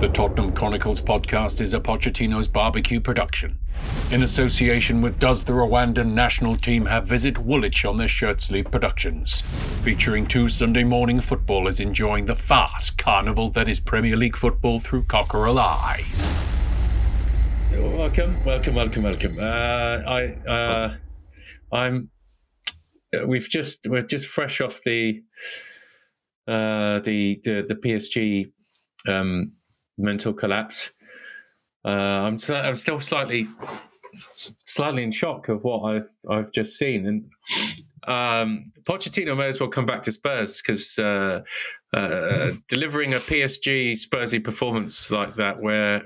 The Tottenham Chronicles podcast is a Pochettino's Barbecue production, in association with Does the Rwandan National Team Have Visit Woolwich on their Shirtsleeve Productions, featuring two Sunday morning footballers enjoying the farce carnival that is Premier League football through cockerel eyes. Welcome. We're just fresh off the PSG mental collapse. I'm still slightly in shock of what I've just seen, and Pochettino may as well come back to Spurs, because delivering a PSG Spursy performance like that, where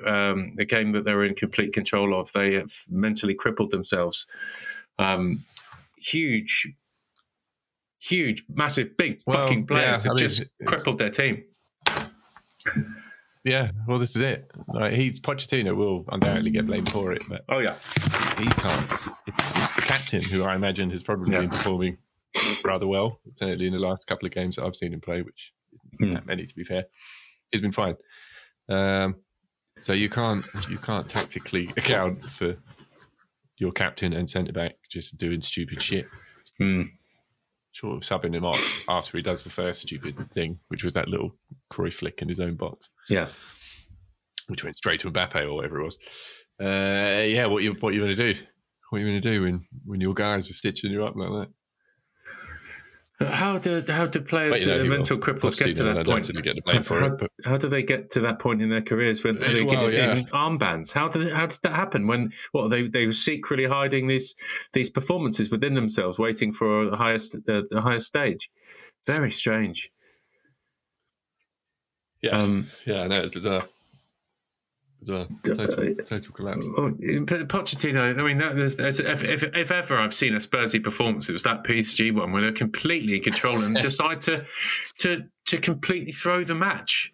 the game that they were in complete control of, they have mentally crippled themselves. Huge, massive, big fucking players crippled their team. Yeah, well, this is it. Like, Pochettino will undoubtedly get blamed for it, but he can't. It's the captain, who I imagine has probably been performing rather well, certainly in the last couple of games that I've seen him play, which isn't that many, to be fair. He's been fine. So you can't tactically account for your captain and centre back just doing stupid shit. Short of subbing him off after he does the first stupid thing, which was that little Cruyff flick in his own box. Yeah. Which went straight to Mbappe or whatever it was. What are you going to do? What are you going to do when your guys are stitching you up like that? How do players that are mental cripples get to that point? How do they get to that point in their careers when they get armbands? How did that happen? When they were secretly hiding these performances within themselves, waiting for the highest stage. Very strange. Yeah, I know, it's bizarre. Total collapse. Pochettino, I mean, if ever I've seen a Spursy performance, it was that PSG one where they're completely in control and decide to completely throw the match.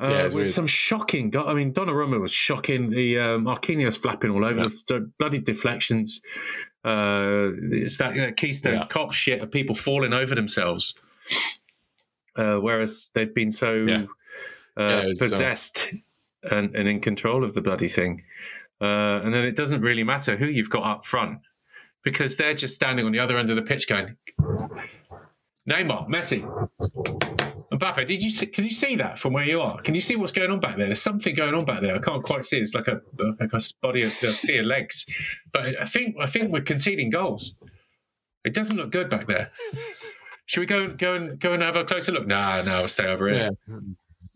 With weird. Some shocking. I mean, Donnarumma was shocking. The Marquinhos flapping all over, the bloody deflections. It's that Keystone Cop shit of people falling over themselves. Whereas they've been so. Possessed and in control of the bloody thing. And then it doesn't really matter who you've got up front, because they're just standing on the other end of the pitch going, Neymar, Messi, Mbappe, can you see that from where you are? Can you see what's going on back there? There's something going on back there. I can't quite see. It's like a body of sea of legs. But I think we're conceding goals. It doesn't look good back there. Should we go and have a closer look? No, we'll stay over here. Yeah.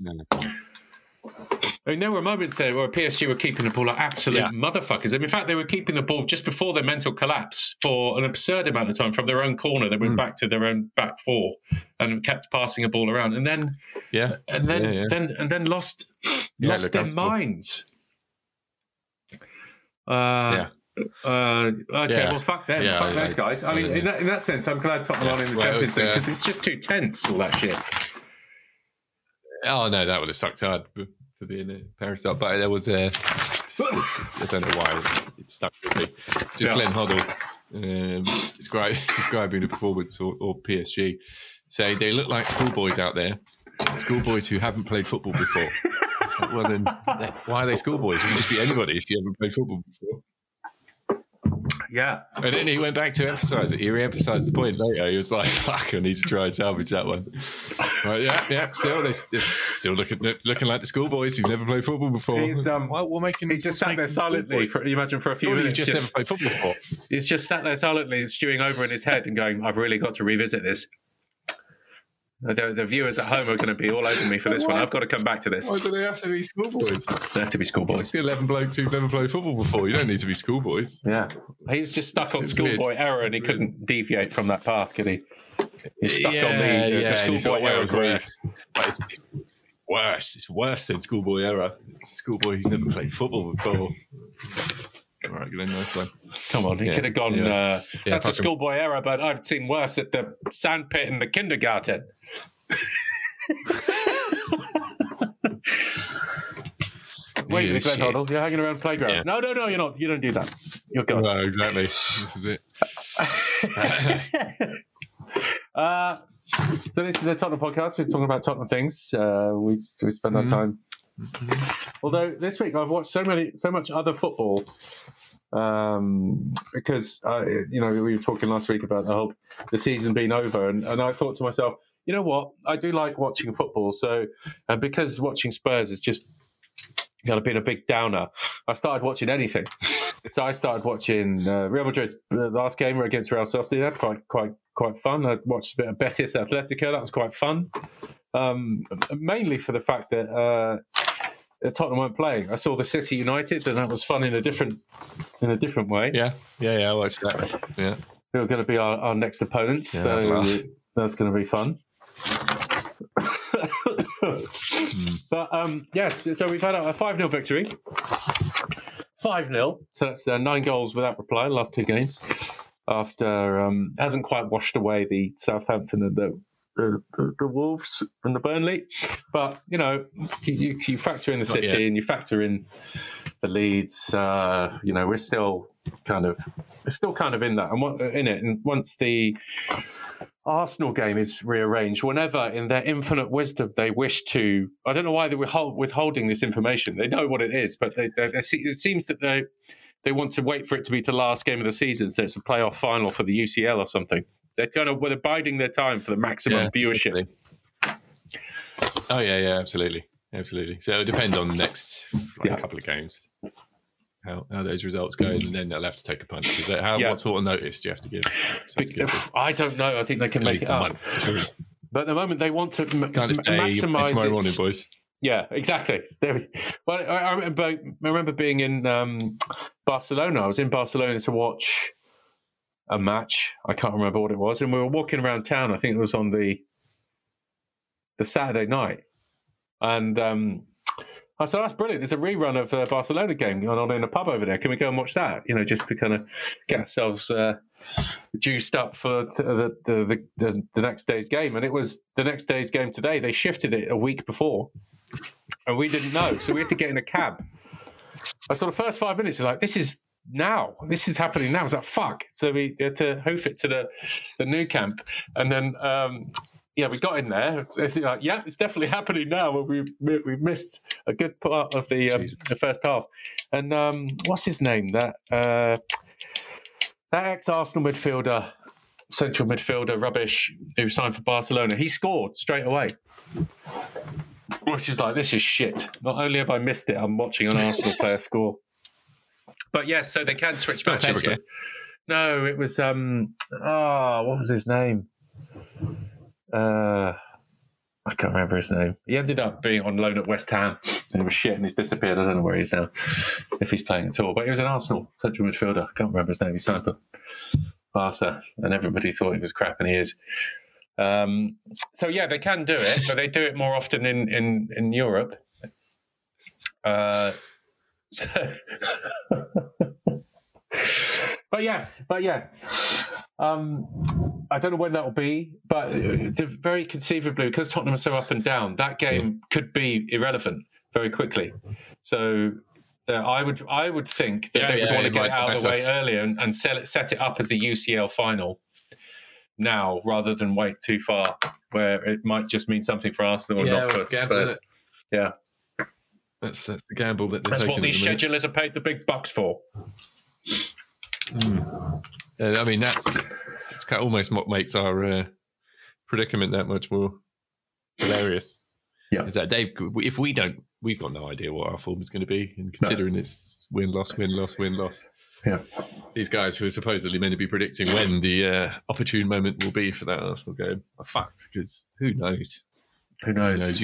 No. I mean, there were moments there where PSG were keeping the ball like absolute motherfuckers. I mean, in fact, they were keeping the ball just before their mental collapse for an absurd amount of time from their own corner. They went back to their own back four and kept passing a ball around, and then lost their minds. Well, fuck them. Fuck those guys. I mean, in that sense, I'm glad Tottenham on in the Champions League, because it's just too tense, all that shit. Oh no, that would have sucked hard for being a Parasite. But there was I don't know why it stuck with me. Glenn Hoddle describing the performance or PSG, saying they look like schoolboys out there, schoolboys who haven't played football before. Well, then why are they schoolboys? It can just be anybody if you haven't played football before. Yeah. And then he went back to emphasise it. He re-emphasised the point later. He was like, fuck, I need to try and salvage that one. Right, still, they're still looking like the schoolboys who've never played football before. He just sat there silently, you imagine, for a few minutes. He's just never played football before. He's just sat there silently stewing over in his head and going, I've really got to revisit this. The viewers at home are going to be all over me for this one. I've got to come back to this. Why do they have to be schoolboys? They have to be schoolboys. It's 11 blokes who've never played football before. You don't need to be schoolboys. Yeah. He's just stuck on schoolboy error, and he couldn't deviate from that path, could he? He's stuck on the schoolboy error groove. It's worse. It's worse than schoolboy error. It's a schoolboy who's never played football before. All right, Glenn, nice one. Come on, he could have gone, that's a schoolboy error, but I've seen worse at the sandpit in the kindergarten. Wait, Glenn Hoddle, you're hanging around playgrounds. Yeah. No, you're not. You don't do that. You're gone. No, exactly. This is it. So this is the Tottenham podcast. We're talking about Tottenham things. We spend our time. Although this week I've watched so much other football because we were talking last week about the season being over, and I thought to myself, you know what, I do like watching football. So because watching Spurs has just kind of been a big downer, I started watching anything. So I started watching Real Madrid's last game against Real Sociedad. Quite fun. I watched a bit of Betis Atletico. That was quite fun. Mainly for the fact that Tottenham weren't playing. I saw the City United, and that was fun in a different way. Yeah. I watched that. Yeah, they were going to be our next opponents, so that's going to be fun. But so we've had a 5-0 victory. 5-0, so that's 9 goals without reply in the last two games. After hasn't quite washed away the Southampton and the Wolves and the Burnley, but you factor in the City and you factor in the Leeds. We're still kind of in that and in it. And once the Arsenal game is rearranged, whenever in their infinite wisdom they wish to, I don't know why they were withholding this information. They know what it is, but it seems that they want to wait for it to be the last game of the season, so it's a playoff final for the UCL or something. They're kind of biding their time for the maximum viewership. Absolutely. Oh yeah, absolutely. So it'll depend on the next couple of games how those results go, and then they'll have to take a punch. Because what sort of notice do you have to give? I don't know. I think they can make it up. But at the moment, they want to maximise. Tomorrow morning, boys. Yeah, exactly. Well, I remember being in Barcelona. I was in Barcelona to watch a match. I can't remember what it was. And we were walking around town. I think it was on the Saturday night. And I said, that's brilliant. There's a rerun of a Barcelona game going on in a pub over there. Can we go and watch that? Just to kind of get ourselves juiced up for the next day's game. And it was the next day's game today. They shifted it a week before. And we didn't know. So we had to get in a cab. I saw the first 5 minutes. You're like, this is happening now. I was like, fuck. So we had to hoof it to the new camp. And then, we got in there. It's like, it's definitely happening now. We've missed a good part of the first half. And what's his name? That ex-Arsenal midfielder, central midfielder rubbish who signed for Barcelona, he scored straight away. Which is like, this is shit. Not only have I missed it, I'm watching an Arsenal player score. But yes, so they can switch back. No, it was what was his name? I can't remember his name. He ended up being on loan at West Ham, and it was shit, and he's disappeared. I don't know where he is now, if he's playing at all. But he was an Arsenal central midfielder. I can't remember his name. He signed for Barca, and everybody thought he was crap, and he is. They can do it, but they do it more often in Europe. But yes. I don't know when that will be, but very conceivably, because Tottenham are so up and down, that game could be irrelevant very quickly. So I would think that they would want to get it out of the way earlier and set it up as the UCL final now, rather than wait too far, where it might just mean something for Arsenal or not for Spurs. Yeah. That's the gamble that they're taking. That's what these schedulers are paid the big bucks for. I mean, that's kind of almost what makes our predicament that much more hilarious. Yeah, is that Dave? If we don't, we've got no idea what our form is going to be, and considering it's win-loss. Yeah, these guys who are supposedly meant to be predicting when the opportune moment will be for that Arsenal game are fucked, because who knows? You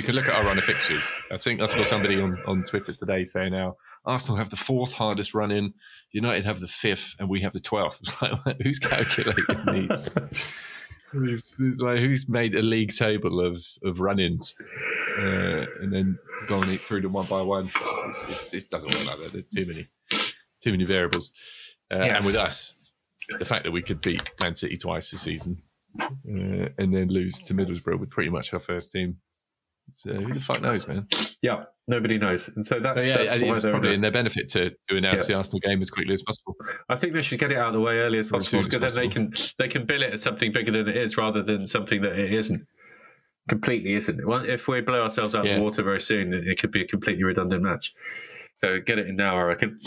can look at our run of fixtures. I think I saw somebody on Twitter today saying now Arsenal have the 4th hardest run in, United have the 5th, and we have the 12th. It's like, who's calculating these? It's like, who's made a league table of run-ins and then gone through them one by one? It doesn't work like that. There's too many variables. And with us, the fact that we could beat Man City twice this season and then lose to Middlesbrough with pretty much our first team. So who the fuck knows, man? Yeah, nobody knows. And so that's probably in their benefit to announce the Arsenal game as quickly as possible. I think they should get it out of the way early as possible, because then they can bill it as something bigger than it is rather than something that it isn't. completely, isn't it? Well, if we blow ourselves out of the water very soon, it could be a completely redundant match. So get it in now, I reckon.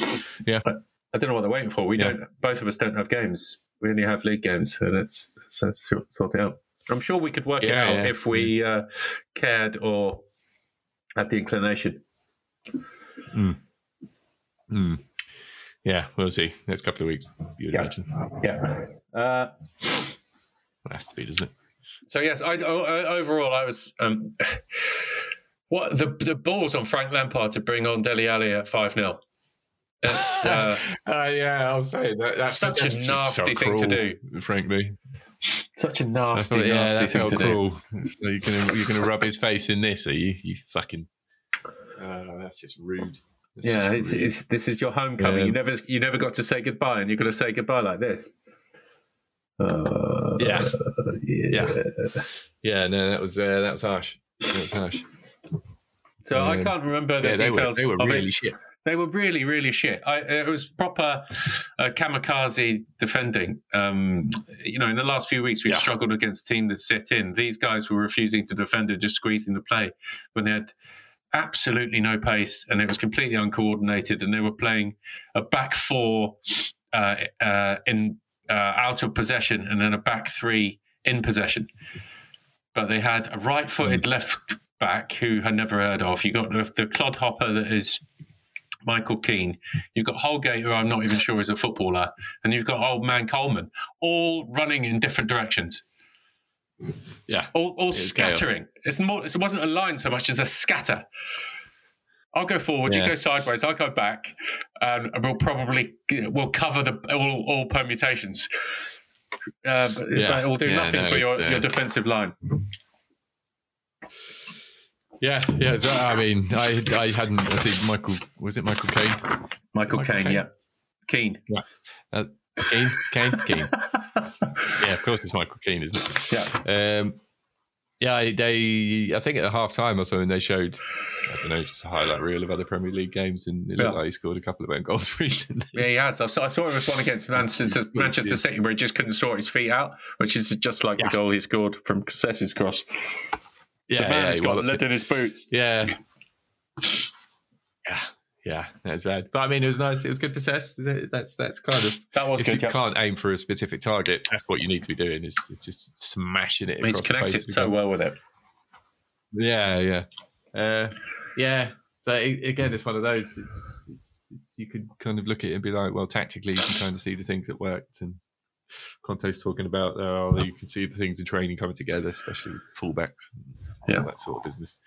Yeah. I don't know what they're waiting for. We don't. Both of us don't have games. We only have league games, so let's sort it out. I'm sure we could work it out if we cared or had the inclination. Mm. Mm. Yeah, we'll see. Next couple of weeks, you would imagine. Yeah. It has to be, doesn't it? So, yes, I was... what the balls on Frank Lampard to bring on Dele Alli at 5-0. That's yeah, I'll say that's such a nasty thing to do, frankly. Such a nasty thing to do. So you're gonna rub his face in this, are you? You fucking. That's just rude. This is your homecoming. Yeah. You never got to say goodbye, and you're gonna say goodbye like this. Yeah. No, that was harsh. So I can't remember the details. They were really shit. They were really, really shit. It was proper kamikaze defending. In the last few weeks, we've struggled against teams that sit in. These guys were refusing to defend and just squeezing the play when they had absolutely no pace, and it was completely uncoordinated. And they were playing a back four out of possession, and then a back three in possession. But they had a right-footed left back who had never heard of. You got the clodhopper that is Michael Keane. You've got Holgate, who I'm not even sure is a footballer, and you've got old man Coleman, all running in different directions. Yeah, all scattering. Chaos. It wasn't a line so much as a scatter. I'll go forward, you go sideways, I'll go back, and we'll cover all permutations. But it'll do nothing for your defensive line. Yeah. So, I mean, I hadn't. I think Michael Kane? Michael Kane. Yeah. Keane. Yeah. Kane. Yeah, of course it's Michael Keane, isn't it? Yeah. I think at half time or something they showed, I don't know, just a highlight reel of other Premier League games, and it looked like he scored a couple of own goals recently. Yeah, he has. I saw him one against Manchester City where he just couldn't sort his feet out, which is just like the goal he scored from Cess's cross. Yeah, the man's got lead in his boots. Yeah, that's bad. But I mean, it was nice. It was good for Cess. That's kind of that was if good. If you can't aim for a specific target, that's what you need to be doing. Is just smashing it. He's connected so well with it. Yeah. So again, it's one of those. It's you could kind of look at it and be like, well, tactically, you can kind of see the things that worked and. Conte's talking about you can see the things in training coming together, especially fullbacks and all that sort of business.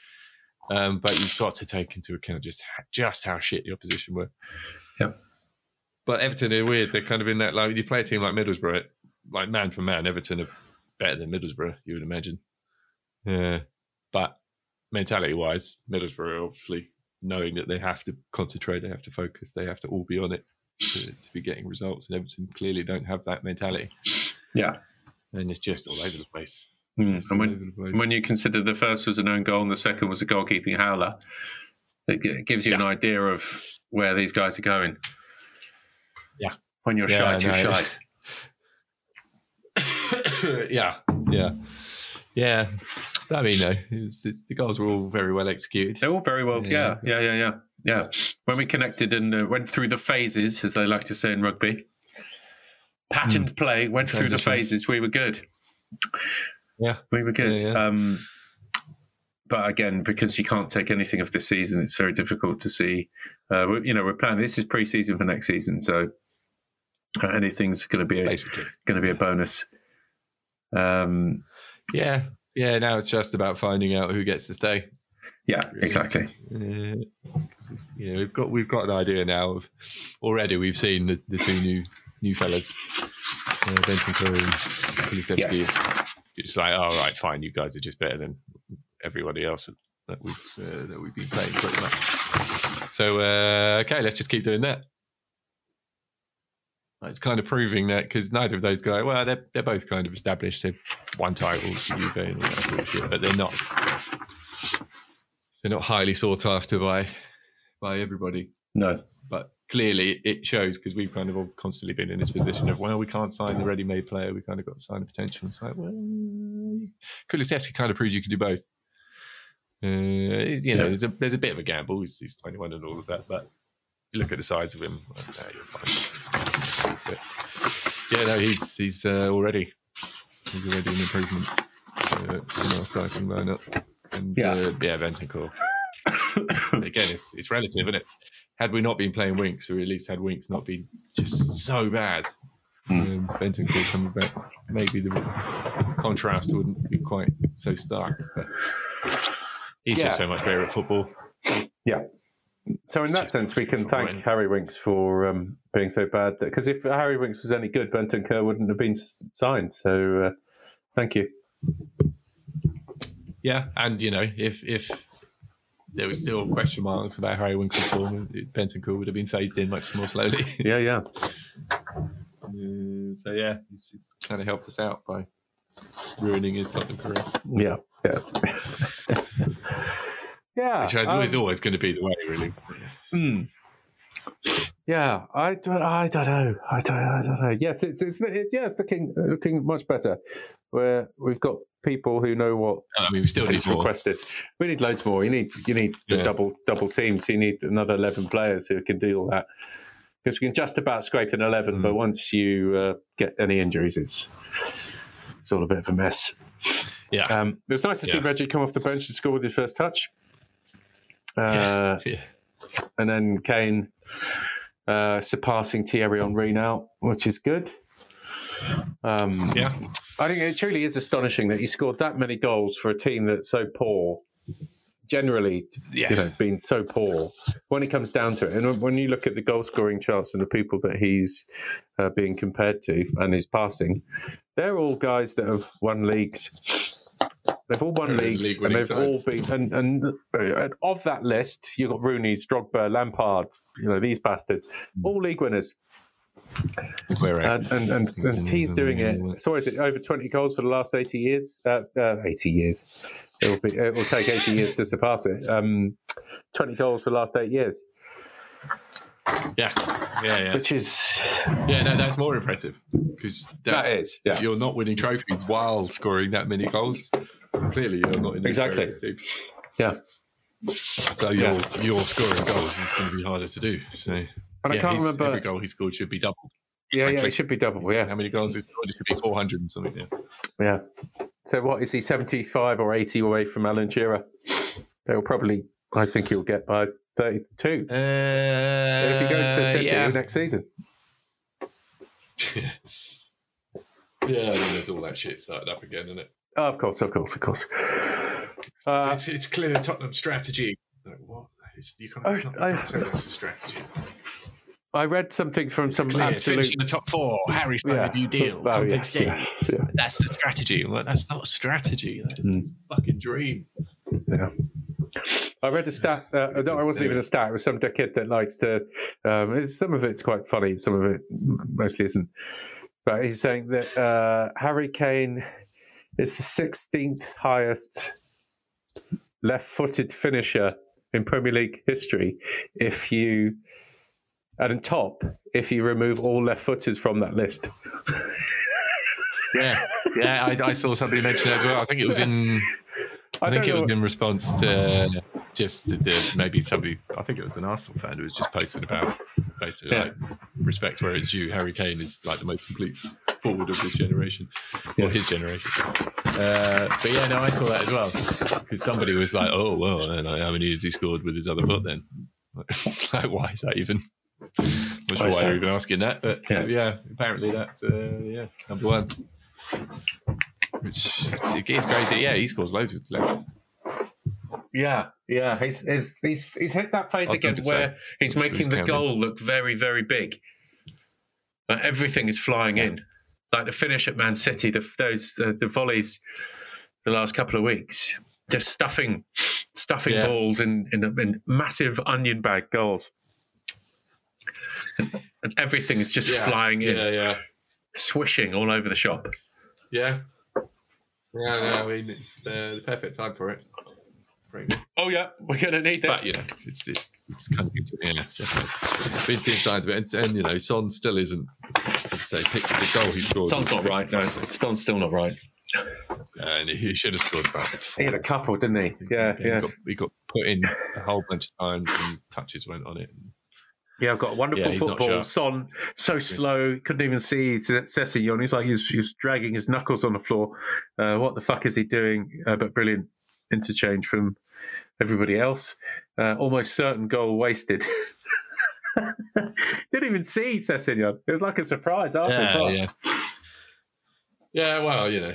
But you've got to take into account just how shit the opposition were. Yeah. But Everton are weird. They're kind of in that, like, you play a team like Middlesbrough, like man for man, Everton are better than Middlesbrough, you would imagine. Yeah. But mentality-wise, Middlesbrough obviously knowing that they have to concentrate, they have to focus, they have to all be on it. To be getting results, and Everton clearly don't have that mentality. Yeah, and it's just all over the place. Mm. And when you consider the first was an own goal and the second was a goalkeeping howler, it gives you an idea of where these guys are going. Yeah, when you're shy. Yeah. I mean, no, it's the goals were all very well executed. They're all very well. Yeah. When we connected and went through the phases, as they like to say in rugby, patterned play, went through the phases, we were good. Yeah. We were good. Yeah. But again, because you can't take anything of this season, it's very difficult to see. We're planning. This is pre-season for next season, so anything's going to be a bonus. Yeah. Now it's just about finding out who gets to stay. Yeah, exactly. We've got an idea now. Already, we've seen the two new fellas, Bentancur and Kulusevski. Yes. It's like, all right, fine. You guys are just better than everybody else that we've been playing pretty much. So okay, let's just keep doing that. It's kind of proving that because neither of those guys, well, they're both kind of established. They've won titles, UK and all that sort of shit, but they're not. They're not highly sought after by everybody. No. But clearly it shows because we've kind of all constantly been in this position of, well, we can't sign the ready-made player. We kind of got to sign the potential. It's like, well, Kulusevski kind of proved you can do both. You know, there's a bit of a gamble. He's 21 and all of that, but you look at the sides of him. He's already an improvement in our starting lineup. And Bentancur. Again, it's relative, isn't it? Had we not been playing Winks, or at least had Winks not been just so bad, Bentancur coming back, maybe the contrast wouldn't be quite so stark. But he's just so much better at football. Yeah. So in that sense, we can thank Harry Winks for being so bad. Because if Harry Winks was any good, Bentancur wouldn't have been signed. So thank you. Yeah, and you know, if there were still question marks about Harry Winks' form, Bentancur would have been phased in much more slowly. Yeah. So yeah, it's kind of helped us out by ruining his Southern career. Yeah. Yeah, which is always going to be the way, really. Yeah, I don't know. Yes, it's looking much better. Where we've got people who know what. I mean, we still need more. Requested. We need loads more. You need the double teams. You need another 11 players who can do all that, because we can just about scrape an 11. But once you get any injuries, it's all a bit of a mess. Yeah, it was nice to see Reggie come off the bench and score with his first touch. And then Kane surpassing Thierry Henry now, which is good. I think it truly is astonishing that he scored that many goals for a team that's so poor, generally, being so poor when it comes down to it. And when you look at the goal scoring charts and the people that he's being compared to and his passing, they're all guys that have won leagues. They've all won leagues, and they've all been. And of that list, you've got Rooney, Drogba, Lampard. You know, these bastards, all league winners. And he's doing it. So is it over 20 goals for the last 80 years? 80 years. It will take 80 years to surpass it. 20 goals for the last 8 years. Yeah. Which is... Yeah, no, that's more impressive. Because that is, if you're not winning trophies while scoring that many goals, clearly you're not in the trophy. Yeah. So your scoring goals is going to be harder to do. So, and I can't remember... Every goal he scored should be doubled. Yeah, it should be doubled, How many goals he scored? It should be 400 and something, Yeah. So what, is he 75 or 80 away from Alan Shearer? They'll probably... I think he'll get by... 32. If he goes to City next season. I mean, there's all that shit started up again, isn't it? Oh, of course. It's clear Tottenham strategy. Like, what? It's not a strategy. I read something from finishing the top four, Harry Styles, you deal. Oh, yeah. That's the strategy. Like, that's not a strategy. That's a fucking dream. Yeah. I read a stat. No, it wasn't even a stat. It was some dickhead that likes to. Some of it's quite funny. Some of it mostly isn't. But he's saying that Harry Kane is the 16th highest left-footed finisher in Premier League history. If you remove all left-footers from that list. I saw somebody mention it as well. I think it was in. I think it was in response to just maybe somebody. I think it was an Arsenal fan who was just posting about basically like respect where it's due. Harry Kane is like the most complete forward of this generation or his generation. But I saw that as well because somebody was like, "Oh well, how many has he scored with his other foot then?" Like, why is that even? I'm not sure why you're even asking that, but apparently that's number one. Which is crazy. Yeah, he scores loads with his left. Yeah. He's hit that phase again where he's making the goal look very, very big. Like everything is flying in. Like the finish at Man City, the volleys the last couple of weeks, just stuffing balls in massive onion bag goals. And everything is just flying in. Yeah. Swishing all over the shop. Yeah. Yeah, I mean, it's the perfect time for it. Oh, yeah, we're going to need that. But, it's kind of been team times, and, you know, Son still isn't, let's say, picked the goal he scored. Son's not right, no. Son's still not right. and he should have scored about four. He had a couple, didn't he? Yeah. He got put in a whole bunch of times and touches went on it. Yeah, I've got a wonderful football. Son, so slow, couldn't even see Cesignon. He's like, he was dragging his knuckles on the floor. What the fuck is he doing? But brilliant interchange from everybody else. Almost certain goal wasted. Didn't even see Cesignon. It was like a surprise after the time. Yeah, well, you know.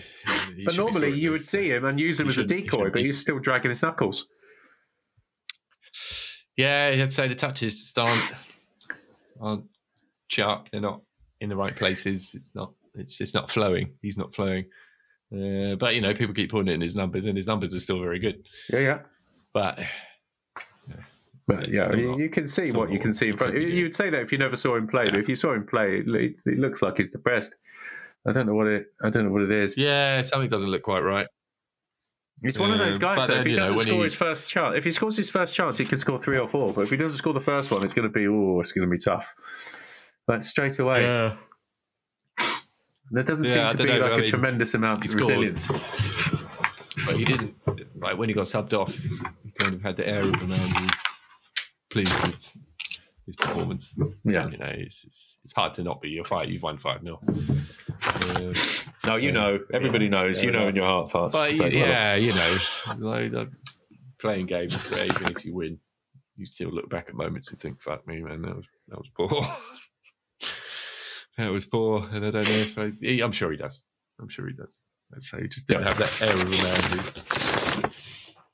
But normally you would see him and use him as a decoy, but he's still dragging his knuckles. Yeah, I'd say the touches just aren't sharp. They're not in the right places. It's not flowing. He's not flowing. But you know, people keep putting it in his numbers, and his numbers are still very good. Yeah. But you can see what you can see in front. You'd say that if you never saw him play, but if you saw him play, it looks like he's depressed. I don't know what it is. Yeah, something doesn't look quite right. He's one of those guys that if he doesn't score his first chance, if he scores his first chance, he can score three or four. But if he doesn't score the first one, it's going to be tough. But straight away, there doesn't seem to be a tremendous amount of resilience. But he didn't. Like when he got subbed off, he kind of had the air of a man who's pleased with his performance. Yeah, and, you know, it's hard to not be. You've won 5-0. Everybody knows. In your heart parts. Like playing games where even if you win, you still look back at moments and think, "Fuck me, man, that was poor." That was poor, and I don't know if I'm sure he does. Let's say he just don't have that air of a man who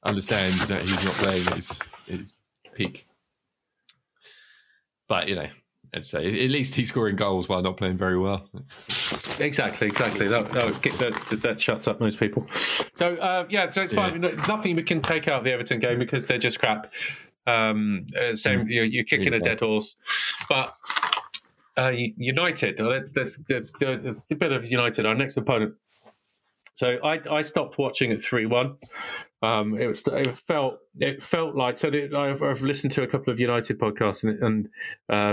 understands that he's not playing at his peak. But you know. I'd say at least he's scoring goals while not playing very well. Exactly. That shuts up most people. So so it's fine. It's nothing we can take out of the Everton game because they're just crap. You're kicking a dead horse. But United, let's a bit of United, our next opponent. So I stopped watching at 3-1. It felt like. So I've listened to a couple of United podcasts and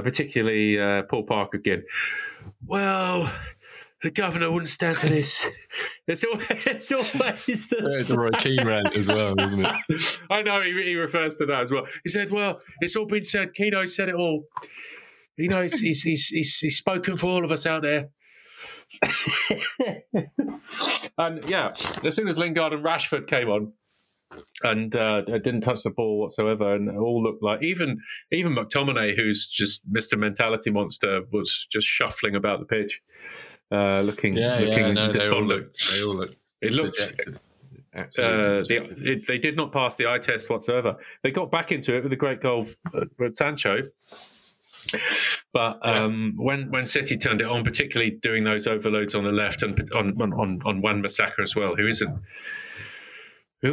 particularly Paul Parker again. Well, the governor wouldn't stand for this. It's always the same. It's a routine rant as well, isn't it? I know he refers to that as well. He said, "Well, it's all been said. Kino said it all. You know, he's spoken for all of us out there." And as soon as Lingard and Rashford came on and didn't touch the ball whatsoever, and all looked like even McTominay, who's just Mr. Mentality Monster, was just shuffling about the pitch, looking despondent. They did not pass the eye test whatsoever. They got back into it with a great goal with Sancho. But when City turned it on, particularly doing those overloads on the left and on Wan-Bissaka as well, who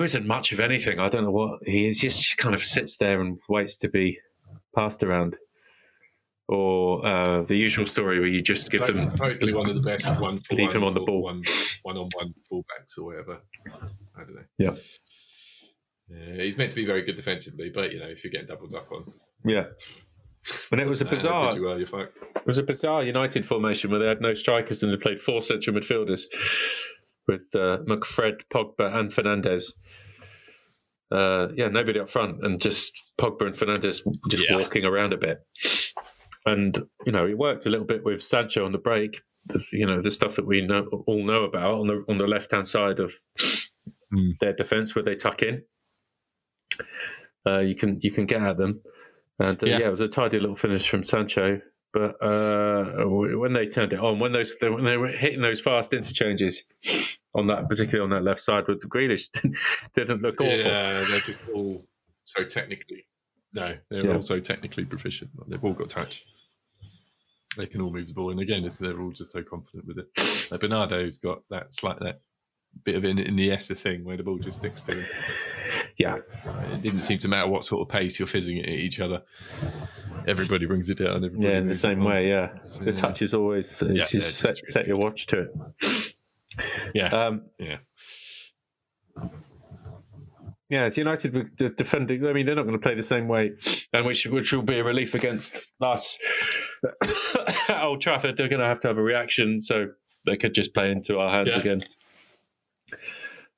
isn't much of anything. I don't know what he is. He just kind of sits there and waits to be passed around. Or the usual story where you just give them totally one of the best one-on-one fullbacks or whatever. I don't know. Yeah. He's meant to be very good defensively, but you know, if you're getting doubled up on. Yeah. And it was a bizarre United formation where they had no strikers and they played four central midfielders with McFred, Pogba and Fernandes. Nobody up front and just Pogba and Fernandes just walking around a bit. And, you know, it worked a little bit with Sancho on the break, you know, the stuff that we all know about on the left-hand side of their defence where they tuck in. You can get at them. And it was a tidy little finish from Sancho. But when they turned it on, when they were hitting those fast interchanges particularly on that left side with Grealish, didn't look awful. Yeah, they're just all so technically. No, they're all so technically proficient. They've all got touch. They can all move the ball, and again, they're all just so confident with it. Like Bernardo's got that bit of an Iniesta thing where the ball just sticks to him. Yeah, it didn't seem to matter what sort of pace you're fizzing at each other. Everybody brings it down. In the same way. Yeah, the touch is always set your watch to it. It's United with defending. I mean, they're not going to play the same way, and which will be a relief against us. At Old Trafford, they're going to have a reaction, so they could just play into our hands again.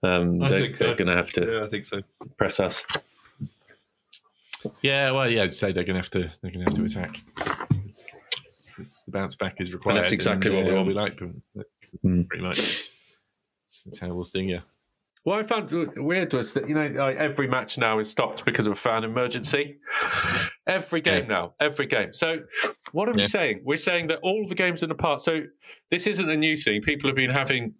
They're going to have to press us. Yeah, well, yeah, I'd say they're going to have to attack. It's the bounce back is required. And that's exactly what we like. Pretty much, it's how we'll sting you. What I found weird was that every match now is stopped because of a fan emergency. Every game now. So what are we saying? We're saying that all the games in the past. So this isn't a new thing. People have been having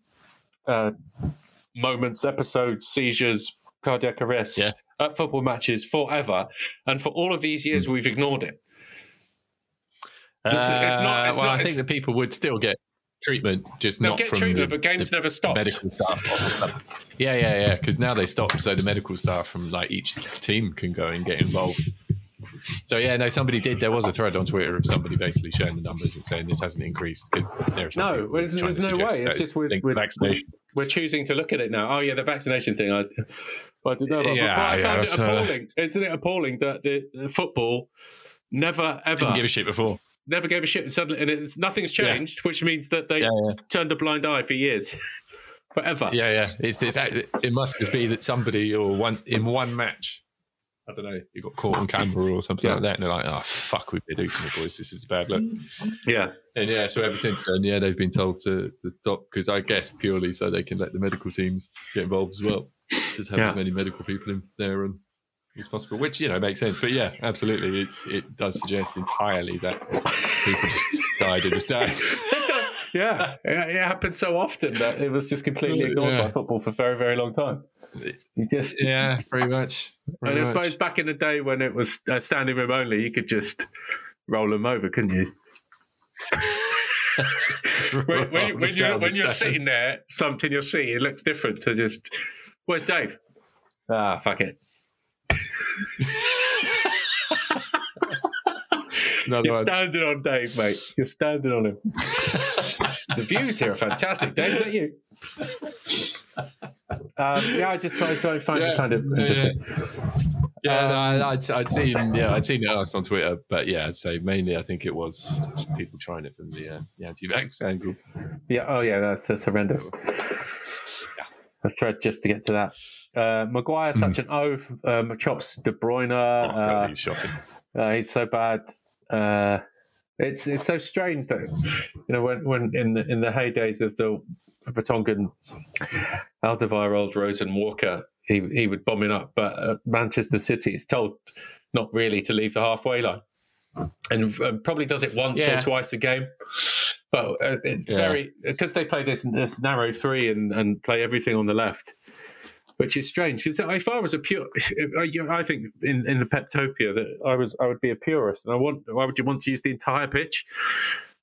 moments, episodes, seizures, cardiac arrests at football matches forever, and for all of these years we've ignored it. I think that people would still get treatment, just not from treatment, but games never stopped. Medical staff. Yeah. Because now they stop, so the medical staff from each team can go and get involved. So somebody did. There was a thread on Twitter of somebody basically showing the numbers and saying this hasn't increased. There's no way. It's just we're choosing to look at it now. Oh yeah, the vaccination thing. I don't know about. But I found it appalling. Isn't it appalling that the football never ever didn't give a shit before? Never gave a shit, and suddenly nothing's changed, which means that they turned a blind eye for years, forever. Yeah. It must just be that somebody or one match, I don't know, you got caught on camera or something like that, and they're like, "Oh fuck, we've been doing something, boys. This is a bad look." Yeah, and so ever since then, they've been told to stop because I guess purely so they can let the medical teams get involved as well, just have as many medical people in there and. As possible, which makes sense, but absolutely, it does suggest entirely that people just died in the stands. It happened so often that it was just completely ignored by football for a very, very long time. You just pretty much. And I suppose back in the day when it was standing room only, you could just roll them over, couldn't you? when you're sitting there, something in your seat, it looks different to just. Where's Dave? Ah, fuck it. You're standing on Dave, mate. You're standing on him. The views here are fantastic. Dave, is that you? I just found it interesting. I'd seen it asked on Twitter, but I'd say mainly I think it was people trying it from the anti-vax angle. Yeah. Oh yeah, that's horrendous. A thread just to get to that. Maguire, such an oaf. Chops De Bruyne. God, he's shocking. He's so bad. It's so strange that when in the heydays of the Vertonghen, Alderweireld, Rose and Walker, he would bomb it up. But Manchester City is told not really to leave the halfway line, and probably does it once or twice a game. But it's very because they play this narrow three and play everything on the left. Which is strange because if I was I think in the Peptopia that I would be a purist, and why would you want to use the entire pitch?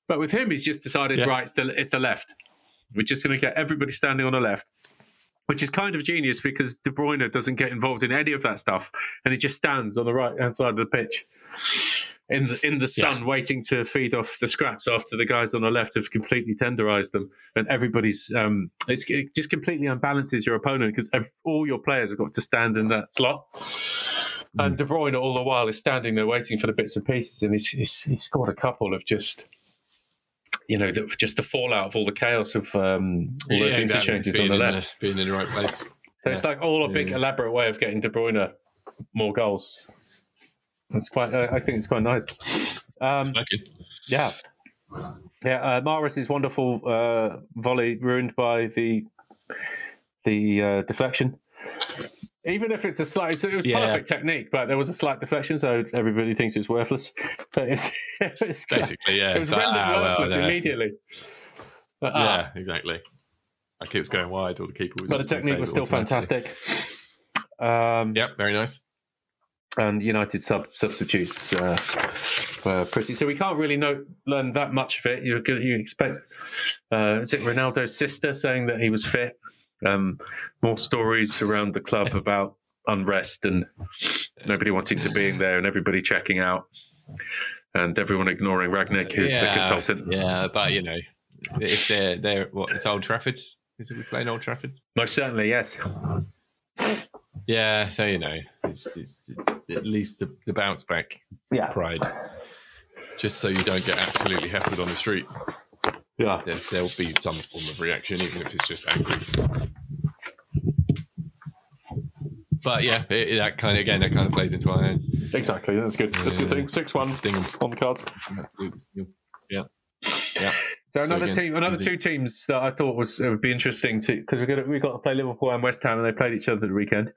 But with him, he's just decided it's the left. We're just going to get everybody standing on the left, which is kind of genius because De Bruyne doesn't get involved in any of that stuff, and he just stands on the right hand side of the pitch in the sun, waiting to feed off the scraps after the guys on the left have completely tenderized them, and everybody's it just completely unbalances your opponent because all your players have got to stand in that slot, and De Bruyne all the while is standing there waiting for the bits and pieces, and he's scored a couple of just the fallout of all the chaos of all those interchanges on the left, being in the right place. So it's like all a big elaborate way of getting De Bruyne more goals. I think it's quite nice. Mahrez's wonderful volley ruined by the deflection. Even if it's a slight, so it was perfect technique, but there was a slight deflection, so everybody thinks it's worthless. But it's basically it was rendered worthless immediately. But, exactly. Like it was going wide, or the keeper was. But the technique was still fantastic. Very nice. And United substitutes were pretty. So we can't really learn that much of it. You expect. Is it Ronaldo's sister saying that he was fit? More stories around the club about unrest and nobody wanting to be in there and everybody checking out and everyone ignoring Ragnick, who's the consultant. Yeah, but, if they're what, it's Old Trafford? Is it we playing Old Trafford? Most certainly, yes. Yeah, so it's at least the bounce back pride. Just so you don't get absolutely heckled on the streets. Yeah, there'll be some form of reaction, even if it's just angry. But yeah, that kind of plays into our hands. Exactly, that's good. That's a good thing. 6-1 Stingham on the cards. Yeah, yeah. So two teams that I thought would be interesting to, because we got to play Liverpool and West Ham, and they played each other the weekend.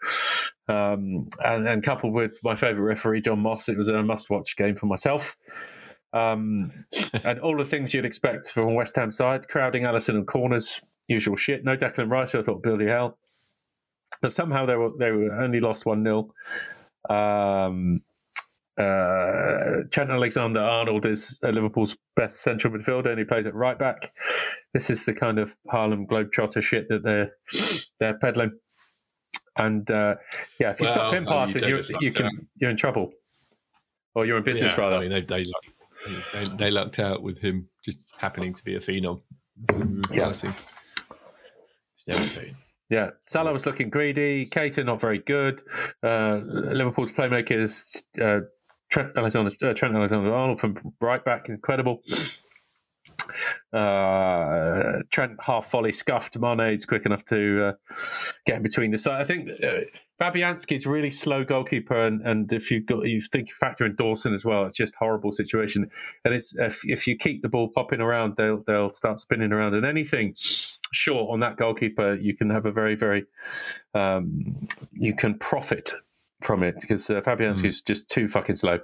And coupled with my favourite referee, John Moss, it was a must-watch game for myself. And all the things you'd expect from West Ham side: crowding, Alisson and corners, usual shit. No Declan Rice, who I thought bloody hell. But somehow they were only lost 1-0. Trent Alexander Arnold is Liverpool's best central midfielder, and he plays at right back. This is the kind of Harlem Globetrotter shit that they're peddling. And if you stop him passing, you're in trouble, or you're in business rather. I mean, they lucked out with him just happening to be a phenom. Passing. It's devastating. Yeah, Salah was looking greedy. Keita not very good. Liverpool's playmakers, Trent Alexander-Arnold from right back, incredible. Trent half volley scuffed Mane's quick enough to get in between the side. I think Babianski is a really slow goalkeeper, and if you factor in Dawson as well, it's just a horrible situation. And it's if you keep the ball popping around, they'll start spinning around, and anything short on that goalkeeper, you can have a very, very you can profit from it, because Fabianski is just too fucking slow.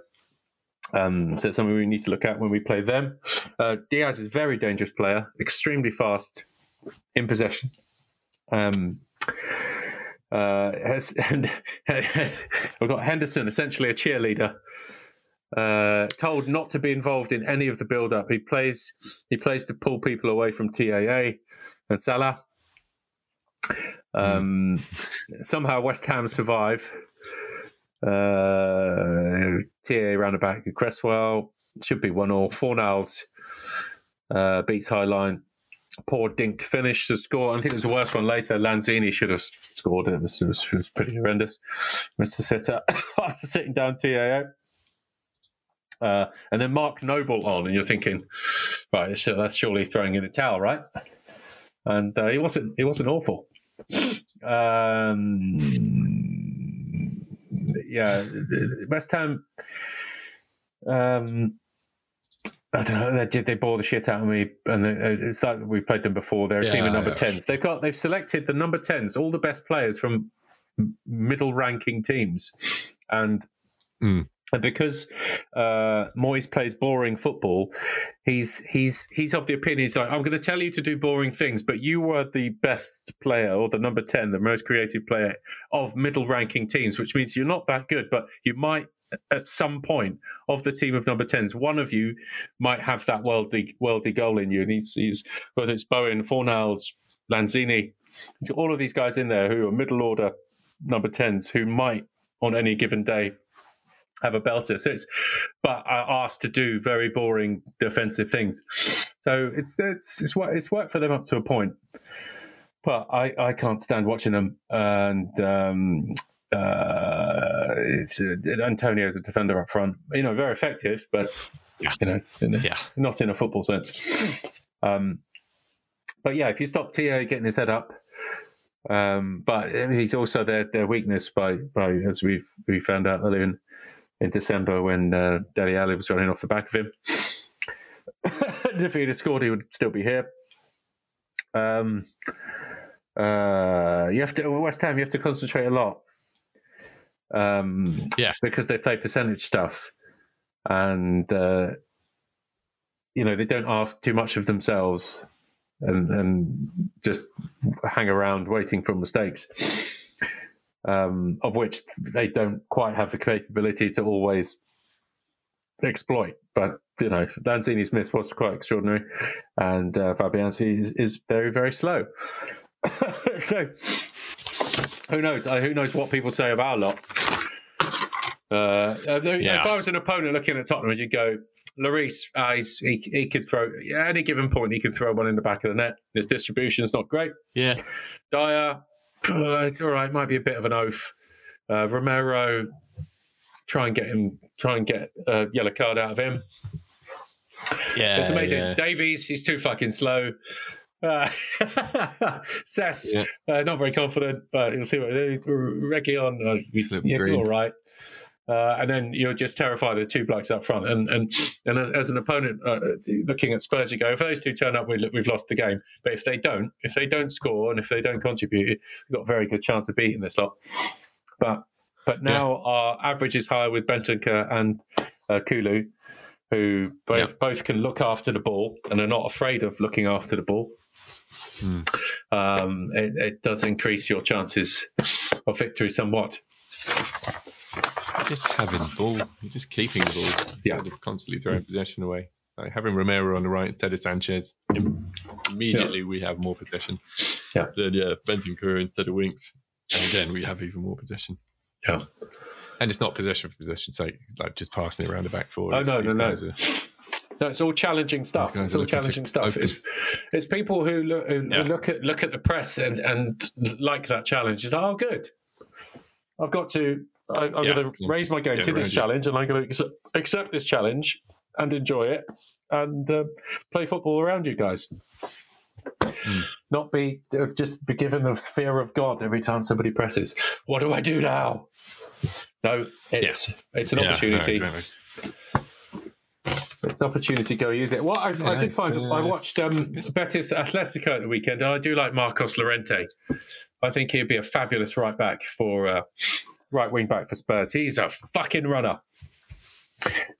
So it's something we need to look at when we play them. Diaz is a very dangerous player, extremely fast in possession. We've got Henderson, essentially a cheerleader, told not to be involved in any of the build-up. He plays to pull people away from TAA and Salah. Somehow West Ham survive. TAA round the back at Cresswell. Should be 1-1. Fornals beats Highline. Poor dinked finish to score. I think it was the worst one later. Lanzini should have scored. It was pretty horrendous. Missed the sitter after sitting down TAA. And then Mark Noble on, and you're thinking, right, that's surely throwing in the towel, right? And he wasn't awful. West Ham. I don't know. They bore the shit out of me, and it's like we played them before. They're a team of number 10s. They've selected the number 10s, all the best players from middle-ranking teams, and because Moyes plays boring football, he's of the opinion, he's like, I'm going to tell you to do boring things, but you were the best player, or the number 10, the most creative player of middle-ranking teams, which means you're not that good, but you might, at some point, of the team of number 10s, one of you might have that worldy goal in you. And he's whether it's Bowen, Fornals, Lanzini, he's got all of these guys in there who are middle-order number 10s who might, on any given day, have a belter, but are asked to do very boring defensive things. So it's worked for them up to a point, but I can't stand watching them. And Antonio is a defender up front, very effective, but not in a football sense. But yeah, if you stop Tio getting his head up. But he's also their weakness by as we found out earlier in December when Dele Alli was running off the back of him. And if he'd have scored, he would still be here. West Ham, you have to concentrate a lot. Because they play percentage stuff, and they don't ask too much of themselves, and just hang around waiting for mistakes. Of which they don't quite have the capability to always exploit. But, Lanzini's miss was quite extraordinary, and Fabianski is very, very slow. So, who knows? Who knows what people say of our lot? If I was an opponent looking at Tottenham, you'd go, Lloris, he could throw, at any given point, he could throw one in the back of the net. His distribution's not great. Yeah. Dyer, it's all right. Might be a bit of an oaf. Romero, try and get a yellow card out of him. Yeah, it's amazing. Yeah. Davies, he's too fucking slow. Cess, yeah. Not very confident, but you'll see what it is. Reguilon, you're all right. And then you're just terrified of two blokes up front. And as an opponent, looking at Spurs, you go, if those two turn up, we've lost the game. But if they don't score and if they don't contribute, we've got a very good chance of beating this lot. But now our average is higher with Bentancur and Kulu, who both can look after the ball and are not afraid of looking after the ball. Mm. It does increase your chances of victory somewhat. Just having the ball, you're just keeping the ball instead of constantly throwing possession away. Like having Romero on the right instead of Sanchez, immediately we have more possession. Yeah. Then Bentancur instead of Winks, and again we have even more possession. Yeah. And it's not possession for possession's sake, like just passing it around the back forward. No, it's all challenging stuff. It's all challenging stuff. It's people who look at the press and like that challenge. It's like, oh, good. I'm going to raise my game to this challenge, and I'm going to accept this challenge and enjoy it and play football around you guys. Mm. Not be given the fear of God every time somebody presses. What do I do now? No, it's an opportunity. It's an opportunity to go use it. Well, I did find I watched Betis Atletico at the weekend, and I do like Marcos Llorente. I think he'd be a fabulous right wing back for Spurs. He's a fucking runner.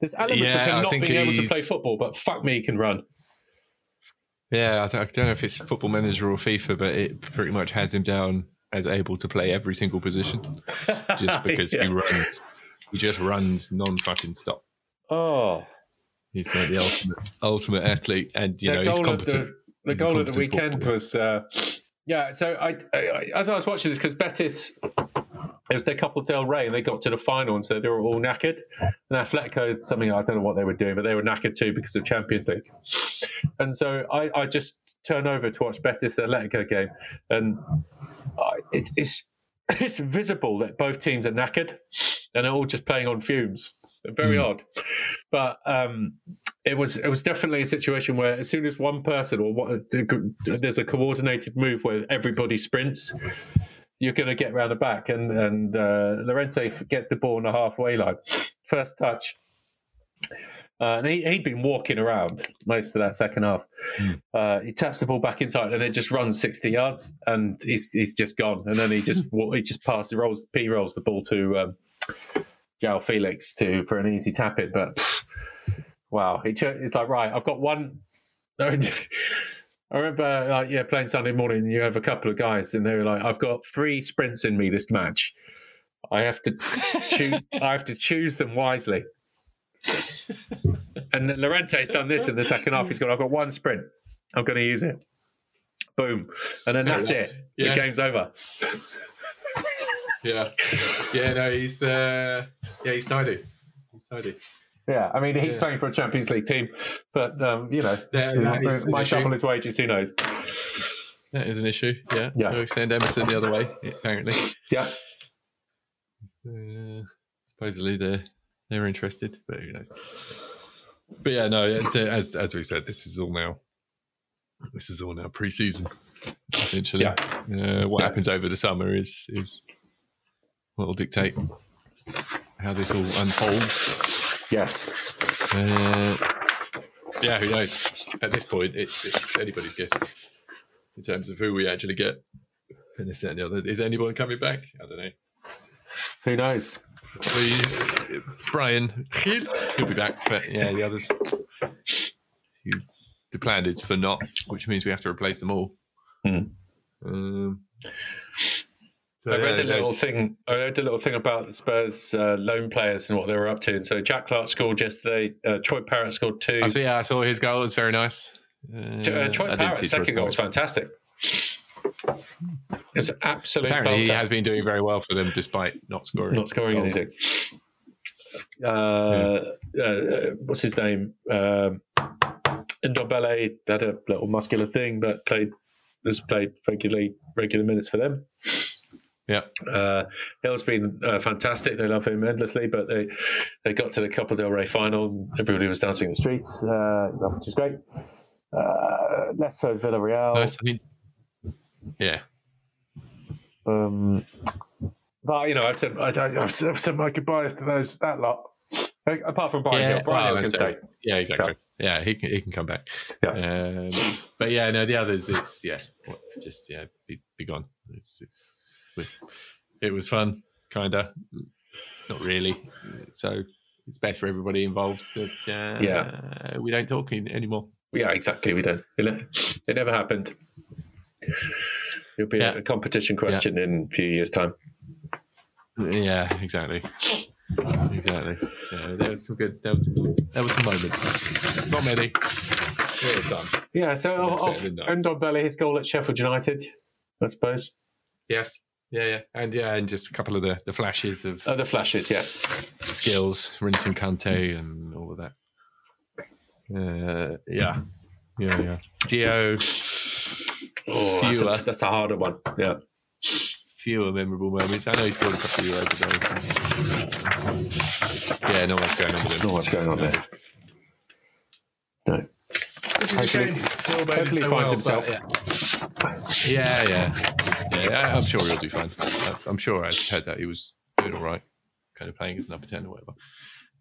There's elements of him not being able to play football, but fuck me, he can run. Yeah, I don't know if it's Football Manager or FIFA, but it pretty much has him down as able to play every single position, just because he runs. He just runs non-fucking stop. Oh. He's like the ultimate athlete, and he's competent. The goal of the weekend was, So I as I was watching this, because Betis, it was their Copa del Rey, and they got to the final, and so they were all knackered. And Atletico, something I don't know what they were doing, but they were knackered too because of Champions League. And so I just turn over to watch Betis Atletico game, and it's visible that both teams are knackered, and they're all just playing on fumes. Very odd, but it was definitely a situation where as soon as one person there's a coordinated move where everybody sprints, you're going to get round the back, and Llorente gets the ball on the halfway line, first touch, and he'd been walking around most of that second half. He taps the ball back inside, and it just runs 60 yards, and he's just gone, and then he just passes, rolls the ball to. Gael Felix for an easy tap in, but wow, it's like, right, I've got one. I remember playing Sunday morning, and you have a couple of guys, and they were like, I've got three sprints in me this match. I have to choose them wisely. And Llorente's done this in the second half. He's gone, I've got one sprint, I'm going to use it. Boom. And then that's it. Yeah. The game's over. Yeah, he's tidy. He's tidy. Yeah, I mean, he's playing for a Champions League team, but my shovel is wages. Who knows? That is an issue. Yeah, yeah. We'll extend Emerson the other way, apparently. Yeah. Supposedly they're interested, but who knows? But yeah, no. As we said, this is all now pre-season potentially. Yeah. What happens over the summer is. What will dictate how this all unfolds. Yes. Who knows? At this point, it's anybody's guess in terms of who we actually get. And this and the other. Is anyone coming back? I don't know. Who knows? Brian Gil, he'll be back, but the others. The plan is for not, which means we have to replace them all. Mm. I read a little thing about the Spurs loan players and what they were up to. And so Jack Clark scored yesterday. Troy Parrott scored two. I saw his goal. It was very nice. Troy Parrott's second goal was fantastic. It's an absolute. Apparently, he has been doing very well for them despite not scoring anything. What's his name? Ndombele had a little muscular thing, but played regular minutes for them. Yeah, Hill's been fantastic. They love him endlessly, but they got to the Copa del Rey final. Everybody was dancing in the streets, which is great. Less so Villarreal. Nice. I mean, yeah. But you know, I've said my goodbyes to those that lot. Like, apart from Brian Hill, Brian Hill can stay. Yeah, exactly. Yeah, he can come back. Yeah. But yeah, no, the others, it's be gone. It was fun, kinda, not really. So it's best for everybody involved that we don't talk anymore. Yeah, exactly. We don't. It never happened. It'll be a competition question in a few years' time. Yeah, exactly. Yeah, there were some moments. Not many. There were some. Yeah, so I'll end on Belly, his goal at Sheffield United, I suppose. Yes. Yeah. And just a couple of the flashes of... Oh, the flashes, yeah. Skills, rinsing Kante and all of that. Yeah. Gio. Oh, that's a harder one. Yeah. Fewer memorable moments. I know he scored a couple of Europa goals. Yeah, not much going on there. No. Which is hopefully, a shame. Hopefully he finds himself. Yeah, I'm sure he'll do fine. I'm sure I heard that he was doing all right, kind of playing as an upper 10 or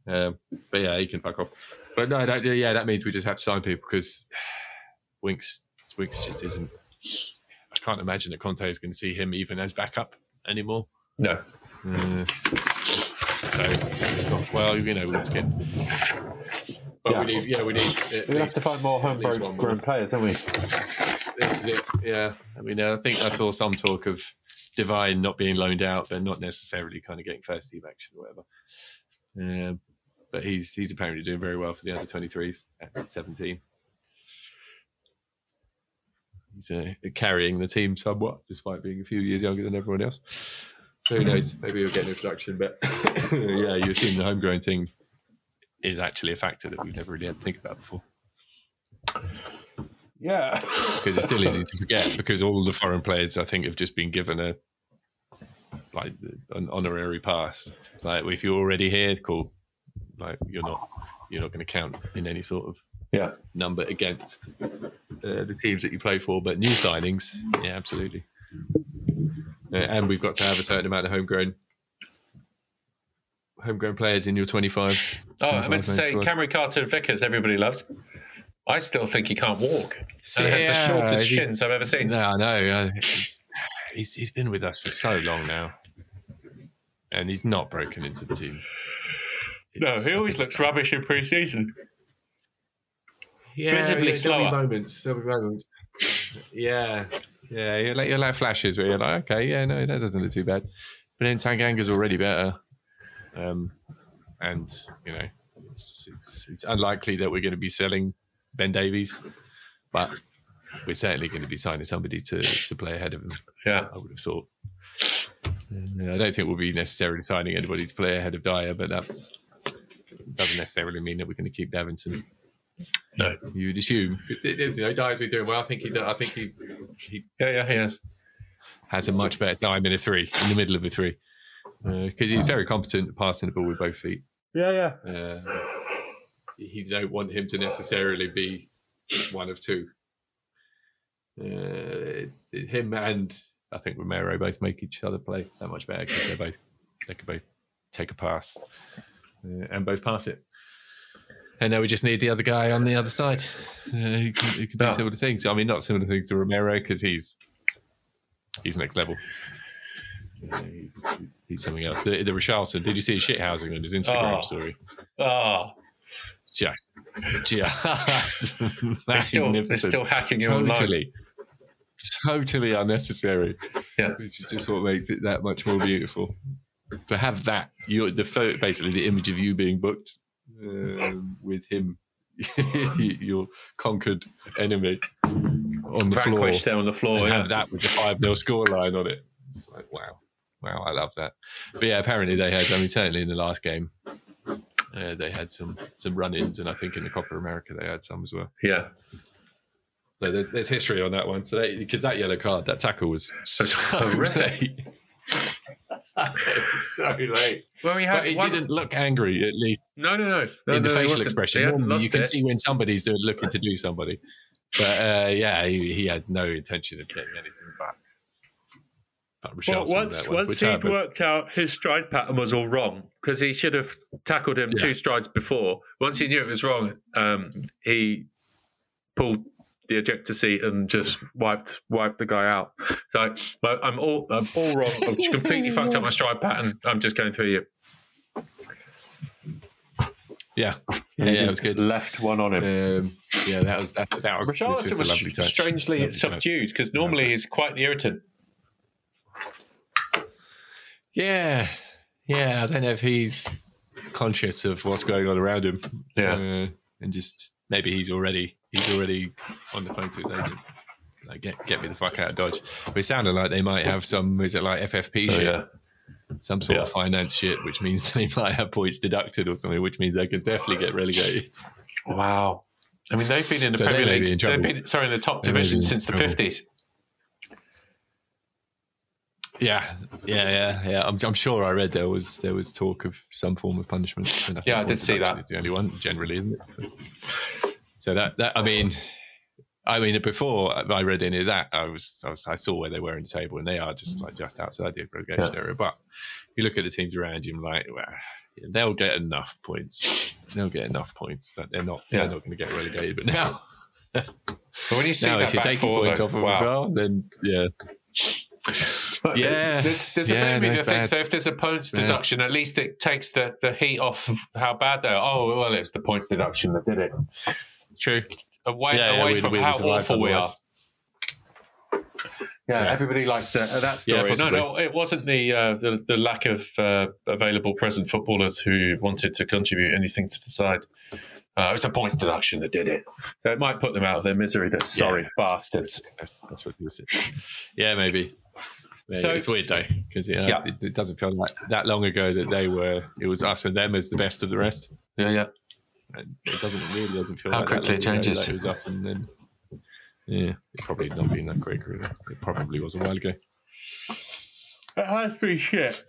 whatever. But yeah, he can fuck off. But no, that means we just have to sign people because Winks just isn't. I can't imagine that Conte is going to see him even as backup anymore. No. Let's get. But we need. We have to find more homegrown players, don't we? This is it. Yeah, I mean, I think I saw some talk of Divine not being loaned out, but not necessarily kind of getting first team action or whatever. But he's apparently doing very well for the under 23s at 17. He's carrying the team somewhat, despite being a few years younger than everyone else. So who knows? Maybe he'll get an introduction. But yeah, you assume the homegrown thing is actually a factor that we've never really had to think about before. Yeah, because it's still easy to forget. Because all the foreign players, I think, have just been given an honorary pass. It's like, well, if you're already here, cool. Like you're not going to count in any sort of number against the teams that you play for. But new signings, yeah, absolutely. And we've got to have a certain amount of homegrown players in your 25. Oh, I meant to say Cameron Carter and Vickers. Everybody loves. I still think he can't walk. And he has the shortest shins I've ever seen. No, I know. He's been with us for so long now, and he's not broken into the team. No, he always looks rubbish in pre-season. Yeah, visibly slower. There'll be moments. Yeah. You'll have flashes where you're like, okay, yeah, no, that doesn't look too bad. But then Tanganga's already better, and you know, it's unlikely that we're going to be selling Ben Davies, but we're certainly going to be signing somebody to play ahead of him. Yeah, I would have thought. I don't think we'll be necessarily signing anybody to play ahead of Dyer, but that doesn't necessarily mean that we're going to keep Davinson. No, you would assume because Dyer's been doing well. I think he has a much better time in the middle of a three, because he's very competent at passing the ball with both feet. Yeah. You don't want him to necessarily be one of two. Him and I think Romero both make each other play that much better because they can both take a pass and both pass it. And now we just need the other guy on the other side who can do similar things. I mean, not similar things to Romero because he's next level. He's something else. The Richarlison, did you see his shithousing on his Instagram story? Oh. Just they're still hacking you online. Totally unnecessary. Yeah, which is just what makes it that much more beautiful. To have that, basically the image of you being booked with him, your conquered enemy on the floor. There on the floor. Have that with the 5-0 scoreline on it. It's like wow, I love that. But yeah, apparently they had. I mean, certainly in the last game. They had some run-ins, and I think in the Copa America they had some as well. Yeah. So there's history on that one. So because that yellow card, that tackle was so late. It was so late. Well, he didn't look angry, at least. No. In the facial expression, you can see when somebody's looking to do somebody. But yeah, he had no intention of getting anything back. Well, once he'd worked out his stride pattern was all wrong, because he should have tackled him two strides before. Once he knew it was wrong, he pulled the ejector seat and just wiped the guy out. So I'm all wrong. I've completely fucked up my stride pattern. I'm just going through you. Yeah, it was good. Left one on him. Yeah, that was. Richarlison was lovely touch. Strangely subdued, because normally he's quite the irritant. Yeah. I don't know if he's conscious of what's going on around him. Yeah, and just maybe he's already on the phone to his agent. Like, get me the fuck out of Dodge. But it sounded like they might have some. Is it like FFP shit? Yeah. Some sort of finance shit, which means they might have points deducted or something, which means they could definitely get relegated. Wow. I mean, they've been in the Premier League. They've been in the top division since the 50s. Yeah. I'm sure I read there was talk of some form of punishment. I did see that. It's the only one, generally, isn't it? So that I mean, before I read any of that, I saw where they were in the table, and they are just outside the relegation area. But if you look at the teams around you, like, well, they'll get enough points. That they're not going to get relegated. But now, but when you see now, if you're taking points off them as well, then yeah. But there's a maybe difference. So if there's a points deduction, at least it takes the heat off how bad they are. Oh, well, it's the points deduction that did it. True. Away from how awful we are. Yeah, everybody likes that story. Yeah, no, it wasn't the lack of available present footballers who wanted to contribute anything to the side. It was the points deduction that did it. So it might put them out of their misery. They're sorry bastards. That's what this is. Yeah, maybe. Yeah, so, it's weird though, because it doesn't feel like that long ago that they were. It was us and them as the best of the rest. Yeah. It really doesn't feel. How like quickly that long it changes. Ago that it was us and then. Yeah, it probably not been that quick. Really. It probably was a while ago. It has been shit.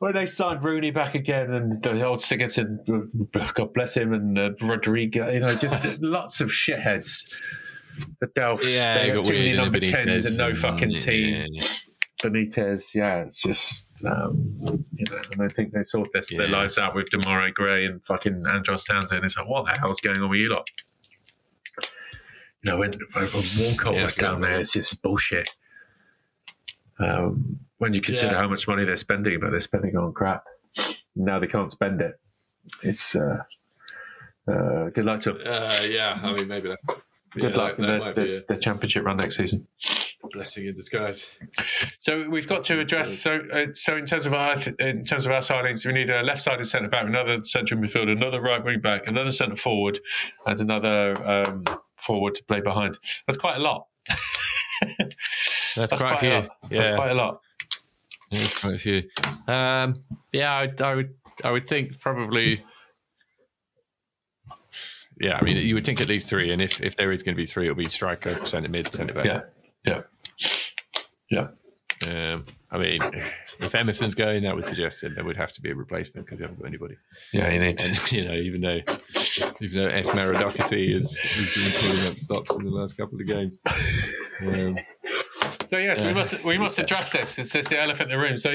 When they signed Rooney back again, and the old Sigurdsson, God bless him, and Rodrigo, just lots of shitheads. The Delphs, they got too many number 10s and no fucking team. Yeah. Benitez, it's just, and I think they sort their lives out with Demarai Gray and fucking Andros Townsend. It's like, what the hell's going on with you lot? You know, when Walcott was down there, it's just bullshit. When you consider how much money they're spending, but they're spending on crap. Now they can't spend it. It's good luck to them. I mean, maybe that's... Good luck in the championship run next season. Blessing in disguise. So we've got to address. So in terms of our signings, we need a left-sided centre back, another central midfielder, another right wing back, another centre forward, and another forward to play behind. That's quite a lot. That's quite a few. That's quite a lot. Yeah, that's quite a few. I would think probably. Yeah, I mean, you would think at least three, and if there is going to be three, it'll be striker, centre mid, centre back. Yeah. I mean, if Emerson's going, that would suggest that there would have to be a replacement because you haven't got anybody. Yeah, you need. And even though Esmera Doherty has been pulling up stops in the last couple of games. So yes, we must address this. It's just the elephant in the room. So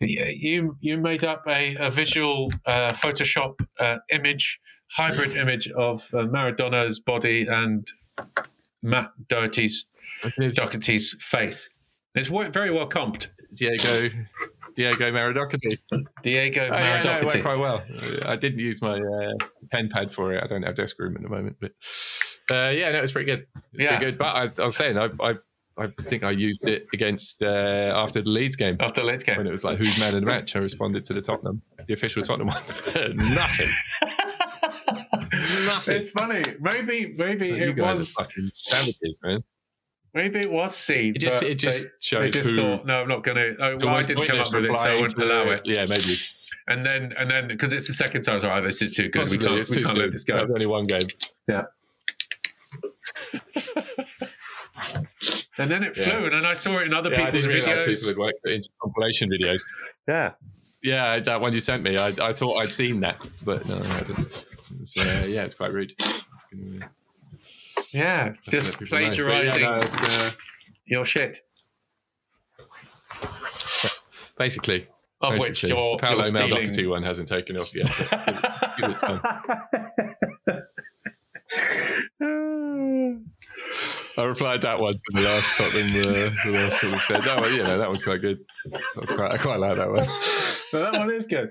you made up a visual Photoshop image. Hybrid image of Maradona's body and Matt Doherty's face. It's very well comped. Diego Maradoherty. No, it worked quite well. I didn't use my pen pad for it. I don't have desk room at the moment, but it was pretty good. Pretty good. But I was saying, I think I used it against after the Leeds game. When it was like, who's man of the match? I responded to the official Tottenham one. Nothing. It's funny. Maybe it was fucking savages, man. Maybe it was seen. It just shows who. Thought, no, I'm not going to. Oh, well, I didn't come up with it, so I wouldn't allow it. Yeah, maybe. And then because it's the second time, right? This is too good. Possibly, we can't let this go. There's only one game. Yeah. And then it flew, and then I saw it in other people's videos. People had worked into compilation videos. Yeah. Yeah, that one you sent me. I thought I'd seen that, but no, I didn't. So, it's quite rude. It's gonna be... Yeah, just plagiarising your shit. Basically. Of which your Paolo Maldonado one hasn't taken off yet. Give it time. I replied that one to the last Tottenham. The last thing we said. That one, that one's quite good. I quite like that one. No, that one is good.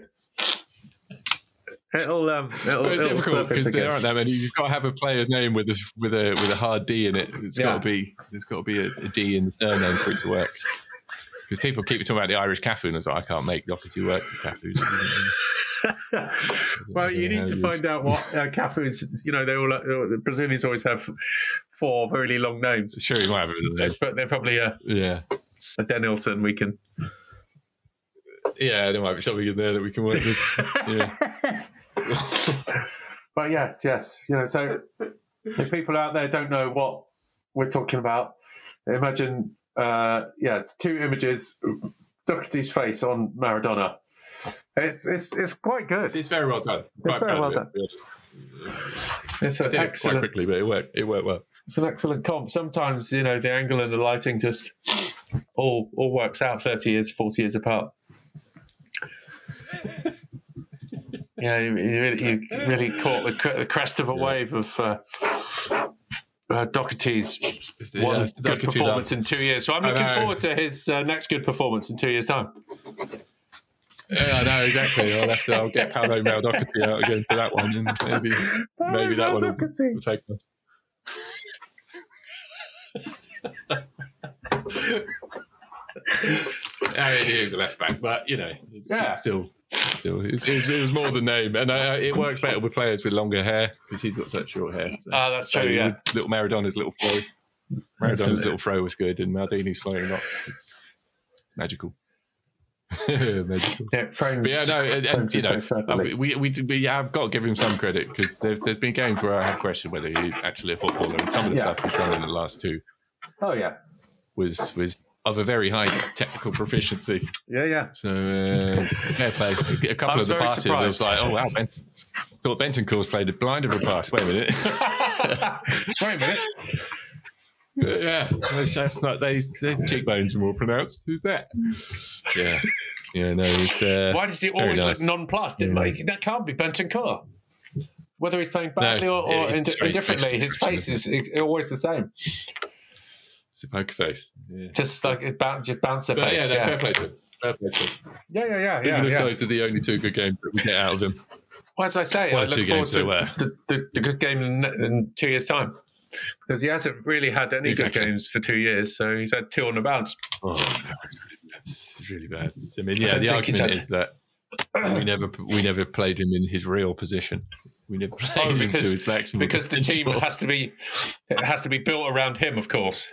It's difficult because there aren't that many. You've got to have a player's name with a hard D in it. It's got to be a D in the surname for it to work. Because people keep talking about the Irish Cafu, and I was like, I can't make Doherty work for Cafu. Well, you need to find out what Cafu's, they all the Brazilians always have four really long names. Sure, you might have a name. But they're probably a Denilson we can. Yeah, there might be something in there that we can work with. Yeah. But yes. So if people out there don't know what we're talking about, imagine... it's two images. Doherty's face on Maradona. It's quite good. It's very well done. It's very well done. It's an excellent. Quite quickly, but it worked well. It's an excellent comp. Sometimes the angle and the lighting just all works out. 30 years, 40 years apart. you really caught the crest of a wave of. Doherty's one good performance in 2 years. So I'm looking forward to his next good performance in 2 years' time. Yeah, I know, exactly. I'll get Paolo Mal Doherty out again for that one. And maybe that one will take them. I mean, he was a left-back, but, it's still... it was more the name, and it works better with players with longer hair because he's got such short hair. That's true. Yeah, little Maradona's little flow. Maradona's little throw was good, and Maldini's flowing knocks. It's magical. Magical. Yeah, I've got to give him some credit because there's been games where I have questioned whether he's actually a footballer, and some of the stuff he's done in the last two. Oh yeah, was. Of a very high technical proficiency. Yeah. So, fair play. A couple of the passes, surprised. I was like, oh, wow, thought Bentancur's played a blind of a pass. Wait a minute. Yeah, that's not, those cheekbones are more pronounced. Who's that? Yeah, no, it's why does he always look nonplussed? That can't be Bentancur. Whether he's playing badly or indifferently, his face is always the same. It's a poker face. Yeah. Just like a bouncer face. Fair play to him. Yeah. Those are the only two good games that we get out of him. Well, as I say, I look forward to the good game in 2 years' time. Because he hasn't really had any good games for 2 years, so he's had two on the bounce. Oh, no, it's really bad. I mean, the argument is that we never played him in his real position. We never played him to his maximum. Because the team has to be built around him, of course.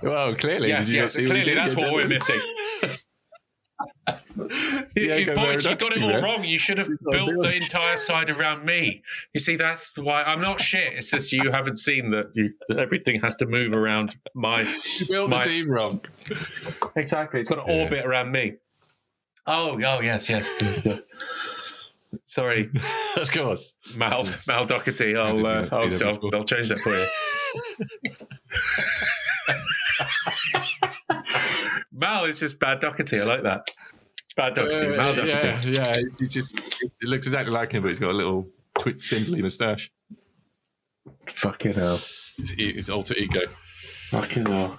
Well, clearly, clearly that's what we're missing. You got it all wrong. You should have built the entire side around me. You see, that's why I'm not shit. It's just you haven't seen that everything has to move around my. You built the team wrong. Exactly, it's got an orbit around me. Oh, yes. Sorry, of course, Mal Doherty. I'll change that for you. Mal is just bad Doherty. I like that. Bad Doherty. Mal Doherty. Yeah. It looks exactly like him, but he's got a little spindly moustache. Fucking hell! It's alter ego. Fucking hell!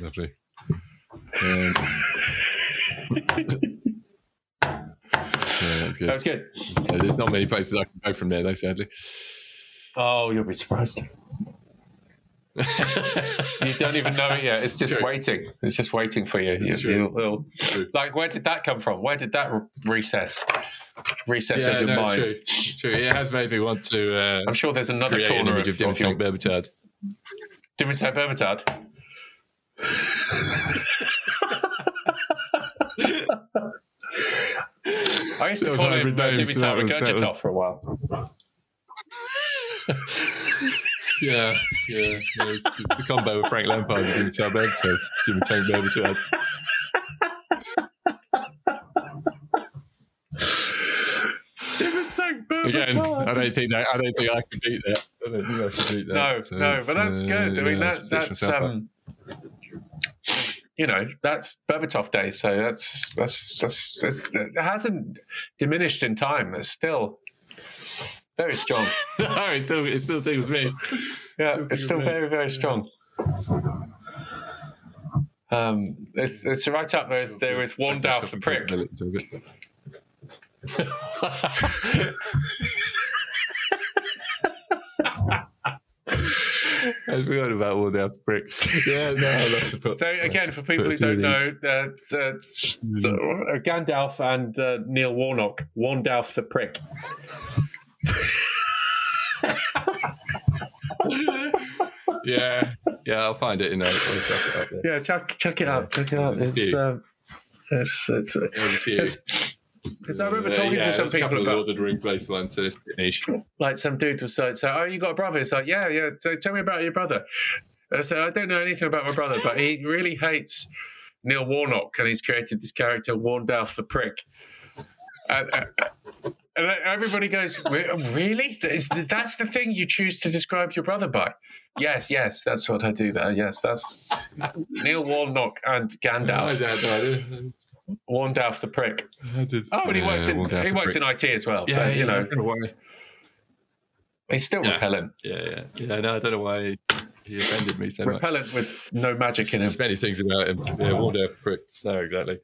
Lovely. Yeah, that's good. That was good. There's not many places I can go from there, though, sadly. Oh, you'll be surprised. You don't even know it yet. It's just waiting. It's just waiting for you. True. Like, where did that come from? Where did that recess of your mind? It's true. It has made me want to. I'm sure there's another corner of Dimitar Berbatad. Dimitar Berbatad. I used to call him Dimitar Regurgitov for a while. Yeah. It's the combo with Frank Lampard and Dimitar Berbatov. Again, I don't think I can beat that. I don't think I should read that. No, but that's good. I mean, that's Berbatov Day. So it hasn't diminished in time. It's still very strong. No, it still tickles me. Yeah, it's still very, very strong. It's right up there with Wandow the prick. I forgot about Wandow the prick. Yeah, no, I love to put. So again, for people who don't know, Gandalf and Neil Warnock, Wandow the prick. Yeah, I'll find it. I'll chuck it up there. Yeah, chuck it up. Chuck it up. It's I remember talking to some people about Lord of the Rings baseline, so it's niche. Like some dude was like, "So, you got a brother?" It's like, "Yeah." So tell me about your brother. And I said, "I don't know anything about my brother, but he really hates Neil Warnock, and he's created this character, Wandow the prick." And everybody goes, "Really? That's the thing you choose to describe your brother by?" Yes, that's what I do there. Yes, that's Neil Warnock and Gandalf. Wandow the prick. And he works in IT as well. Yeah, but, I don't know why. He's still repellent. Yeah, no, I don't know why he offended me so repellent much. Repellent with no magic in him. There's many things about him. Yeah, Wandow the prick. No, exactly.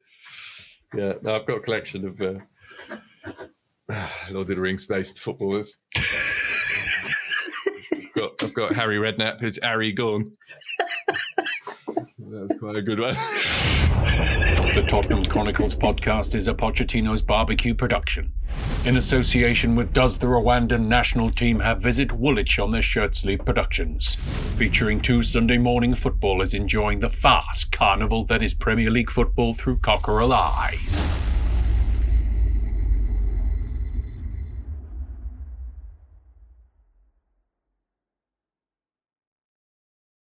Yeah, no, I've got a collection of... Lord of the Rings based footballers. I've got Harry Redknapp, who's Harry Gorn. That was quite a good one. The Tottenham Chronicles podcast is a Pochettino's Barbecue production. In association with Does the Rwandan National Team Have Visit Woolwich on their Shirtsleeve Productions, featuring two Sunday morning footballers enjoying the farce carnival that is Premier League football through cockerel eyes.